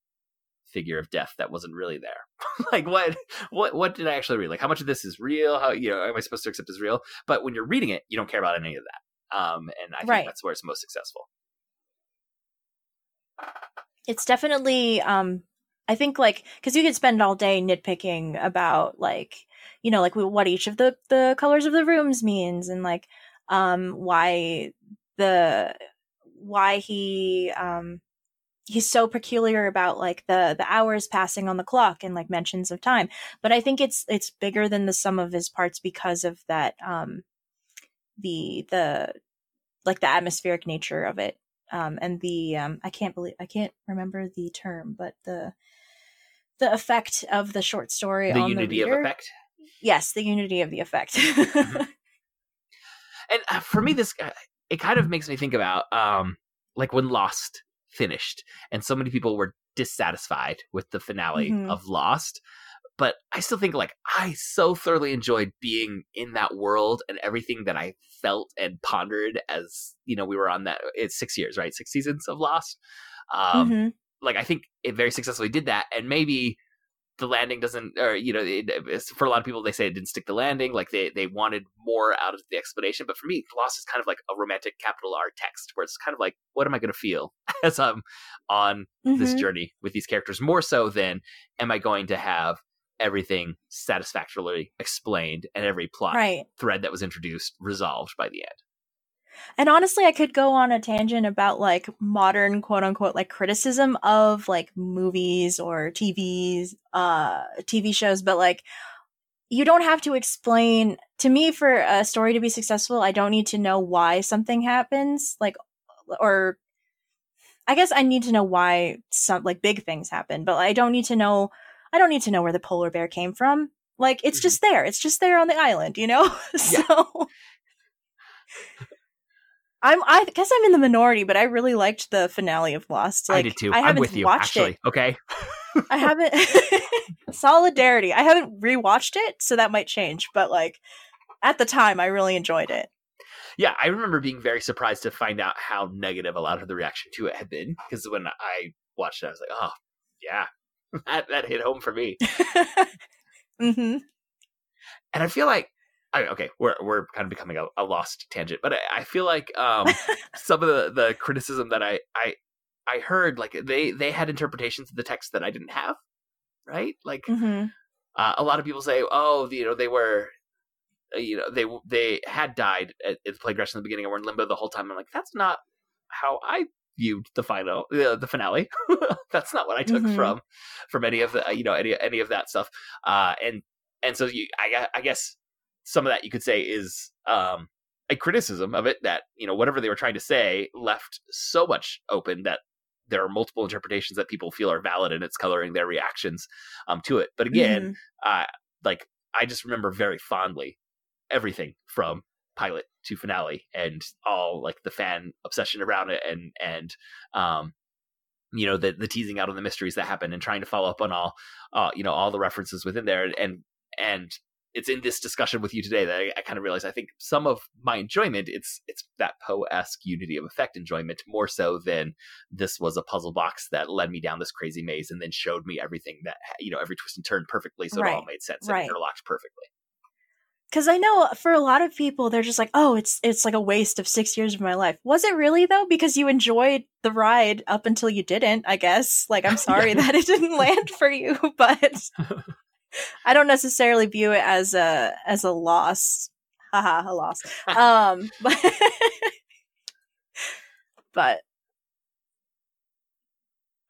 figure of death that wasn't really there? Like what what what did I actually read? Like how much of this is real? How you know am I supposed to accept as real? But when you're reading it, you don't care about any of that. Um, and I think right. that's where it's most successful. It's definitely, um, I think like, cause you could spend all day nitpicking about like, you know, like what each of the, the colors of the rooms means and like, um, why the, why he, um, he's so peculiar about like the, the hours passing on the clock and like mentions of time. But I think it's, it's bigger than the sum of his parts because of that, um, the the like the atmospheric nature of it um and the um I can't believe I can't remember the term, but the the effect of the short story the on unity the reader. Of effect yes the unity of the effect mm-hmm. And for me this it kind of makes me think about um like when Lost finished and so many people were dissatisfied with the finale mm-hmm. of Lost. But I still think, like, I so thoroughly enjoyed being in that world and everything that I felt and pondered as, you know, we were on that. It's six years, right? Six seasons of Lost. Um, mm-hmm. Like, I think it very successfully did that. And maybe the landing doesn't, or, you know, it, for a lot of people, they say it didn't stick the landing. Like, they, they wanted more out of the explanation. But for me, Lost is kind of like a romantic capital R text where it's kind of like, what am I going to feel as I'm on mm-hmm. this journey with these characters? More so than, am I going to have everything satisfactorily explained and every plot right. thread that was introduced resolved by the end. And honestly, I could go on a tangent about like modern quote unquote like criticism of like movies or T Vs, uh, T V shows, but like you don't have to explain to me for a story to be successful. I don't need to know why something happens, like, or I guess I need to know why some like big things happen, but I don't need to know I don't need to know where the polar bear came from. Like, it's mm-hmm. just there. It's just there on the island, you know? Yeah. So I'm, I guess I'm in the minority, but I really liked the finale of Lost. Like, I did too. I haven't I'm with you, watched actually. It. Okay. I haven't. Solidarity. I haven't rewatched it, so that might change. But, like, at the time, I really enjoyed it. Yeah, I remember being very surprised to find out how negative a lot of the reaction to it had been. Because when I watched it, I was like, oh, yeah. That, that hit home for me. mm-hmm. And I feel like, I, okay, we're we're kind of becoming a, a Lost tangent, but I, I feel like um, some of the, the criticism that I, I I heard, like they they had interpretations of the text that I didn't have, right? Like mm-hmm. uh, a lot of people say, oh, you know, they were, you know, they they had died at, at the play crash in the beginning and were in limbo the whole time. I'm like, that's not how I viewed the final, uh, the finale. That's not what I took mm-hmm. from, from any of the, you know, any, any of that stuff. Uh, and, and so you, I, I guess some of that you could say is, um, a criticism of it that, you know, whatever they were trying to say left so much open that there are multiple interpretations that people feel are valid, and it's coloring their reactions um, to it. But again, mm-hmm. uh, like I just remember very fondly everything from pilot to finale, and all like the fan obsession around it, and and um, you know, the the teasing out of the mysteries that happened, and trying to follow up on all uh, you know all the references within there, and and. It's in this discussion with you today that I, I kind of realized I think some of my enjoyment, it's it's that Poe-esque unity of effect enjoyment, more so than this was a puzzle box that led me down this crazy maze and then showed me everything that, you know, every twist and turn perfectly. So right. It all made sense right. And interlocked perfectly. Because I know for a lot of people, they're just like, oh, it's it's like a waste of six years of my life. Was it really, though? Because you enjoyed the ride up until you didn't, I guess. Like, I'm sorry yeah. that it didn't land for you, but... I don't necessarily view it as a as a loss, haha, a loss. Um, but, but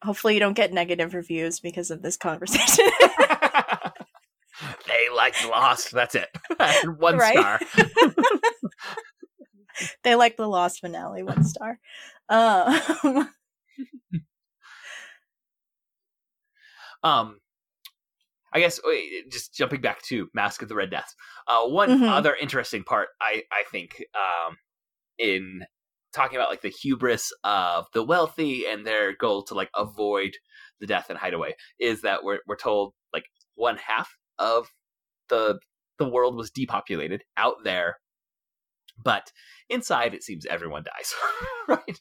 hopefully you don't get negative reviews because of this conversation. They liked Lost. That's it. One right? star. They liked the Lost finale. One star. Um. um I guess just jumping back to Masque of the Red Death. Uh, one mm-hmm. other interesting part, I, I think, um, in talking about like the hubris of the wealthy and their goal to like avoid the death and hide away, is that we're we're told like one half of the the world was depopulated out there, but inside it seems everyone dies, right?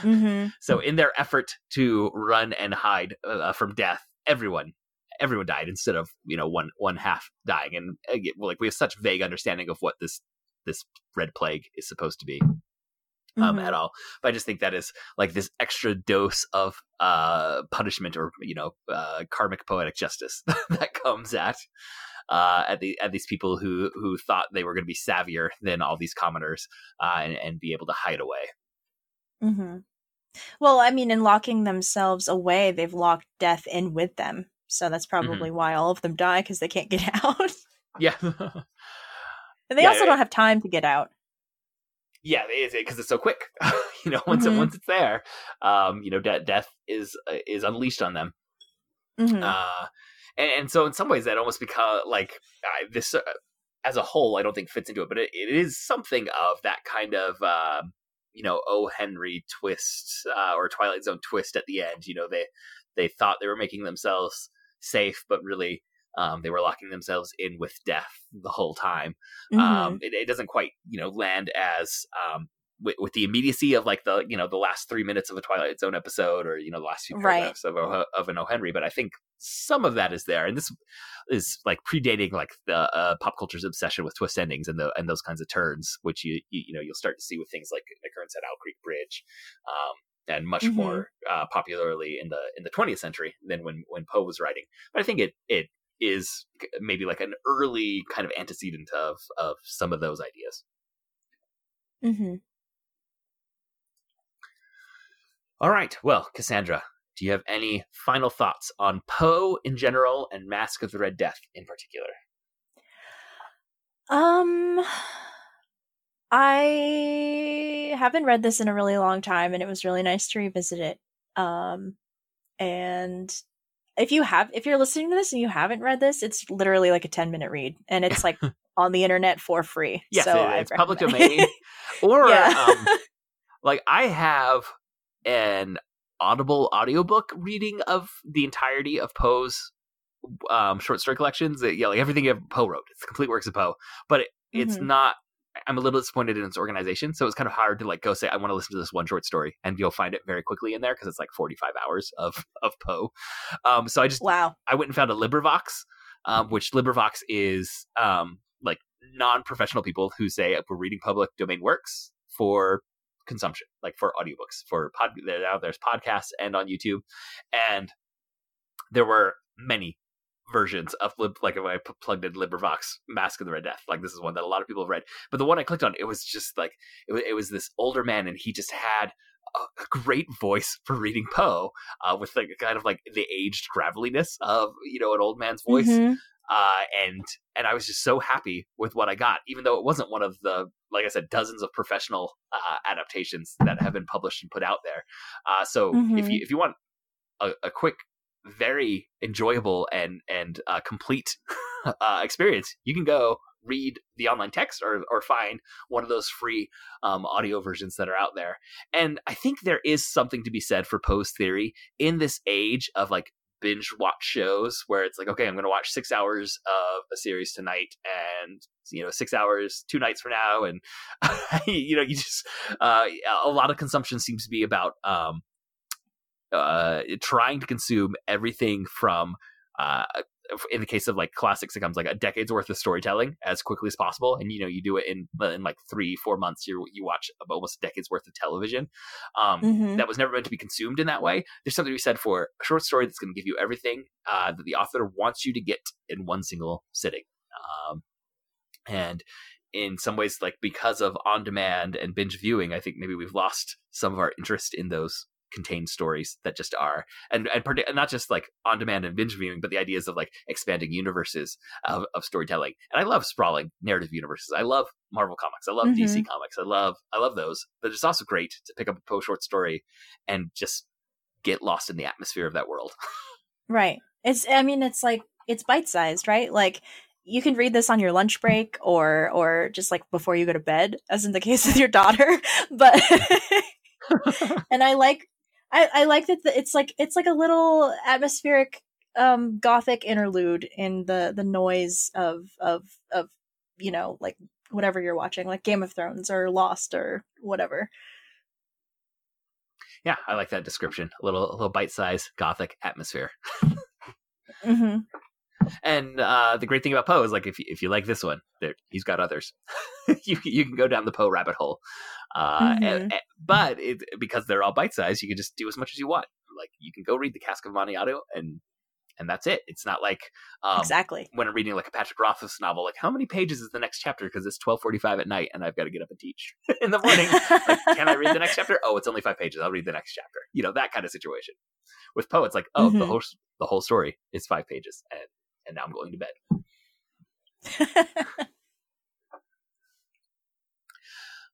Mm-hmm. So in their effort to run and hide uh, from death, everyone. Everyone died instead of, you know, one one half dying. And again, like we have such vague understanding of what this this red plague is supposed to be um, mm-hmm. at all. But I just think that is like this extra dose of uh, punishment or, you know, uh, karmic poetic justice that comes at uh, at the at these people who, who thought they were going to be savvier than all these commoners uh, and, and be able to hide away. Mm-hmm. Well, I mean, in locking themselves away, they've locked death in with them. So that's probably mm-hmm. why all of them die, because they can't get out. Yeah. And they yeah, also yeah. don't have time to get out. Yeah, because it's so quick. You know, once, mm-hmm. it, once it's there, um, you know, de- death is uh, is unleashed on them. Mm-hmm. Uh, and, and so in some ways that almost becomes like uh, this uh, as a whole, I don't think fits into it, but it, it is something of that kind of, uh, you know, O. Henry twist uh, or Twilight Zone twist at the end. You know, they, they thought they were making themselves safe, but really um they were locking themselves in with death the whole time. Mm-hmm. um it, it doesn't quite you know land as um with, with the immediacy of like the you know the last three minutes of a Twilight Zone episode, or you know the last few paragraphs right. of, of an O. Henry, but I think some of that is there, and this is like predating like the uh, pop culture's obsession with twist endings and the and those kinds of turns, which you you, you know you'll start to see with things like Occurrence at Owl Creek Bridge, um and much mm-hmm. more uh, popularly in the in the twentieth century than when, when Poe was writing. But I think it it is maybe like an early kind of antecedent of of some of those ideas. Mm-hmm. All right. Well, Cassandra, do you have any final thoughts on Poe in general and Masque of the Red Death in particular? Um... I haven't read this in a really long time, and it was really nice to revisit it. Um, and if you have, if you're listening to this and you haven't read this, it's literally like a ten minute read, and it's like on the internet for free. Yes, so it, it's public domain. Or yeah. um, like I have an Audible audiobook reading of the entirety of Poe's um, short story collections. Yeah, like everything Poe wrote, it's complete works of Poe, but it, it's mm-hmm. not. I'm a little disappointed in its organization, so it's kind of hard to like go say I want to listen to this one short story, and you'll find it very quickly in there because it's like forty-five hours of of Poe. Um, so I just wow, I went and found a LibriVox, um, which LibriVox is um, like non-professional people who say we're reading public domain works for consumption, like for audiobooks, for pod. Now there's podcasts and on YouTube, and there were many versions of lib, like when I p- plugged in LibriVox Masque of the Red Death, like this is one that a lot of people have read, but the one I clicked on, it was just like it, w- it was this older man, and he just had a great voice for reading Poe, uh, with like kind of like the aged graveliness of, you know, an old man's voice. Mm-hmm. Uh, and and I was just so happy with what I got, even though it wasn't one of the, like I said, dozens of professional uh, adaptations that have been published and put out there. Uh, so mm-hmm. if you if you want a, a quick, very enjoyable and and uh, complete uh, experience, you can go read the online text or or find one of those free um, audio versions that are out there. And I think there is something to be said for Poe's theory in this age of like binge watch shows where it's like, okay, I'm going to watch six hours of a series tonight and, you know, six hours, two nights from now. And, you know, you just, uh, a lot of consumption seems to be about um, uh, trying to consume everything from, uh, in the case of like classics, it comes like a decade's worth of storytelling as quickly as possible. And, you know, you do it in, in like three, four months, you you watch almost a decade's worth of television. Um, mm-hmm. That was never meant to be consumed in that way. There's something to be said for a short story that's going to give you everything uh, that the author wants you to get in one single sitting. Um, and in some ways, like because of on-demand and binge viewing, I think maybe we've lost some of our interest in those contained stories that just are, and and part, not just like on demand and binge viewing, but the ideas of like expanding universes of, of storytelling. And I love sprawling narrative universes. I love Marvel comics. I love mm-hmm. D C comics. I love I love those. But it's also great to pick up a Poe short story and just get lost in the atmosphere of that world. Right. It's I mean it's like it's bite sized, right? Like you can read this on your lunch break or or just like before you go to bed, as in the case of your daughter. But and I like. I, I like that the, it's like it's like a little atmospheric um, gothic interlude in the, the noise of, of of you know, like whatever you're watching, like Game of Thrones or Lost or whatever. Yeah, I like that description. A little a little bite-sized gothic atmosphere. mm-hmm. And uh, the great thing about Poe is like if you, if you like this one, there he's got others. you you can go down the Poe rabbit hole. Uh, mm-hmm. and, and, but it, because they're all bite sized, you can just do as much as you want. Like you can go read the Cask of Amontillado, and and that's it. It's not like um, exactly when I'm reading like a Patrick Rothfuss novel. Like how many pages is the next chapter? Because it's twelve forty five at night, and I've got to get up and teach in the morning. Like, can I read the next chapter? Oh, it's only five pages. I'll read the next chapter. You know, that kind of situation. With Poe, it's like oh, mm-hmm. the whole the whole story is five pages, and and now I'm going to bed.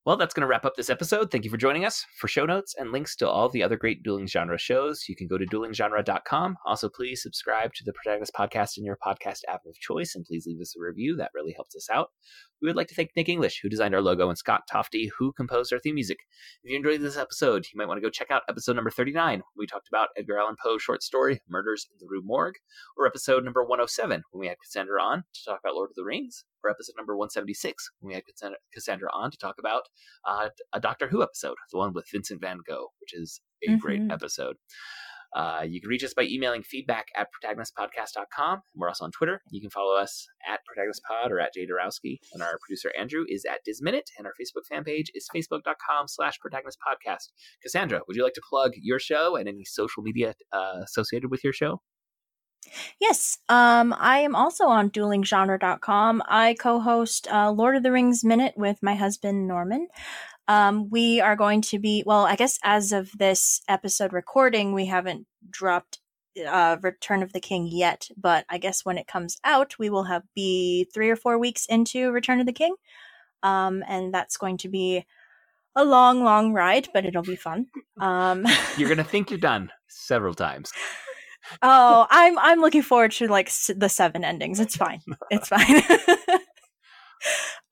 Well, that's going to wrap up this episode. Thank you for joining us. For show notes and links to all the other great Dueling Genre shows, you can go to dueling genre dot com. Also, please subscribe to the Protagonist Podcast in your podcast app of choice, and please leave us a review. That really helps us out. We would like to thank Nick English, who designed our logo, and Scott Tofty, who composed our theme music. If you enjoyed this episode, you might want to go check out episode number thirty-nine. We talked about Edgar Allan Poe's short story, Murders in the Rue Morgue, or episode number one oh seven, when we had Cassandra on to talk about Lord of the Rings, or episode number one seventy-six, when we had Cassandra on to talk about Uh, a Doctor Who episode, the one with Vincent Van Gogh, which is a mm-hmm. great episode. Uh, you can reach us by emailing feedback at protagonist podcast dot com. We're also on Twitter. You can follow us at protagonistpod or at jdarowski. And our producer, Andrew, is at disminute. And our Facebook fan page is facebook.com slash protagonistpodcast. Cassandra, would you like to plug your show and any social media uh, associated with your show? Yes, um, I am also on dueling genre dot com. I co-host uh, Lord of the Rings Minute with my husband, Norman. Um, we are going to be, well, I guess as of this episode recording, we haven't dropped uh, Return of the King yet, but I guess when it comes out, we will have be three or four weeks into Return of the King. Um, and that's going to be a long, long ride, but it'll be fun. Um, you're going to think you're done several times. Oh, I'm I'm looking forward to like s- the seven endings. It's fine. It's fine.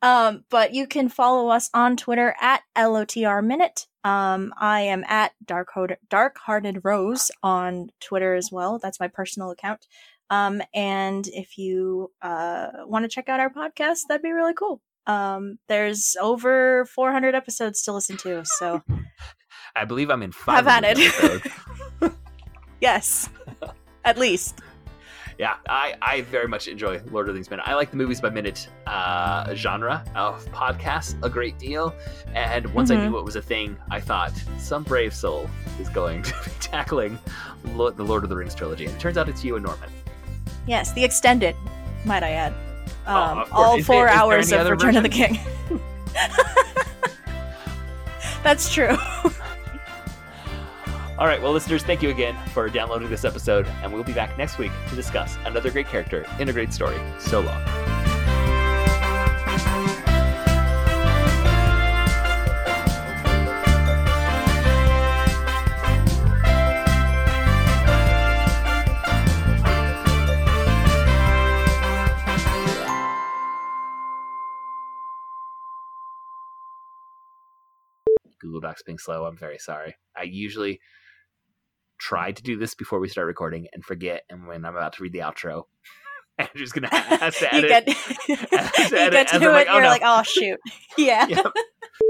um, but you can follow us on Twitter at L O T R Minute. Um, I am at Dark Ho- Dark Hearted Rose on Twitter as well. That's my personal account. Um, and if you uh want to check out our podcast, that'd be really cool. Um, there's over four hundred episodes to listen to. So I believe I'm in five. I've had it. Yes, at least. Yeah, I, I very much enjoy Lord of the Rings Minute. I like the movies by minute uh, genre of podcasts a great deal. And once mm-hmm. I knew it was a thing, I thought some brave soul is going to be tackling Lo- the Lord of the Rings trilogy. And it turns out it's you and Norman. Yes, the extended, might I add. Um, oh, of course. All is four there, hours of Return version? Of the King. That's true. All right, well, listeners, thank you again for downloading this episode, and we'll be back next week to discuss another great character in a great story. So long. Google Docs being slow. I'm very sorry. I usually try to do this before we start recording and forget. And when I'm about to read the outro, I'm just going to have to edit. You get to do it, and you're like, oh, shoot. Yeah. Yep.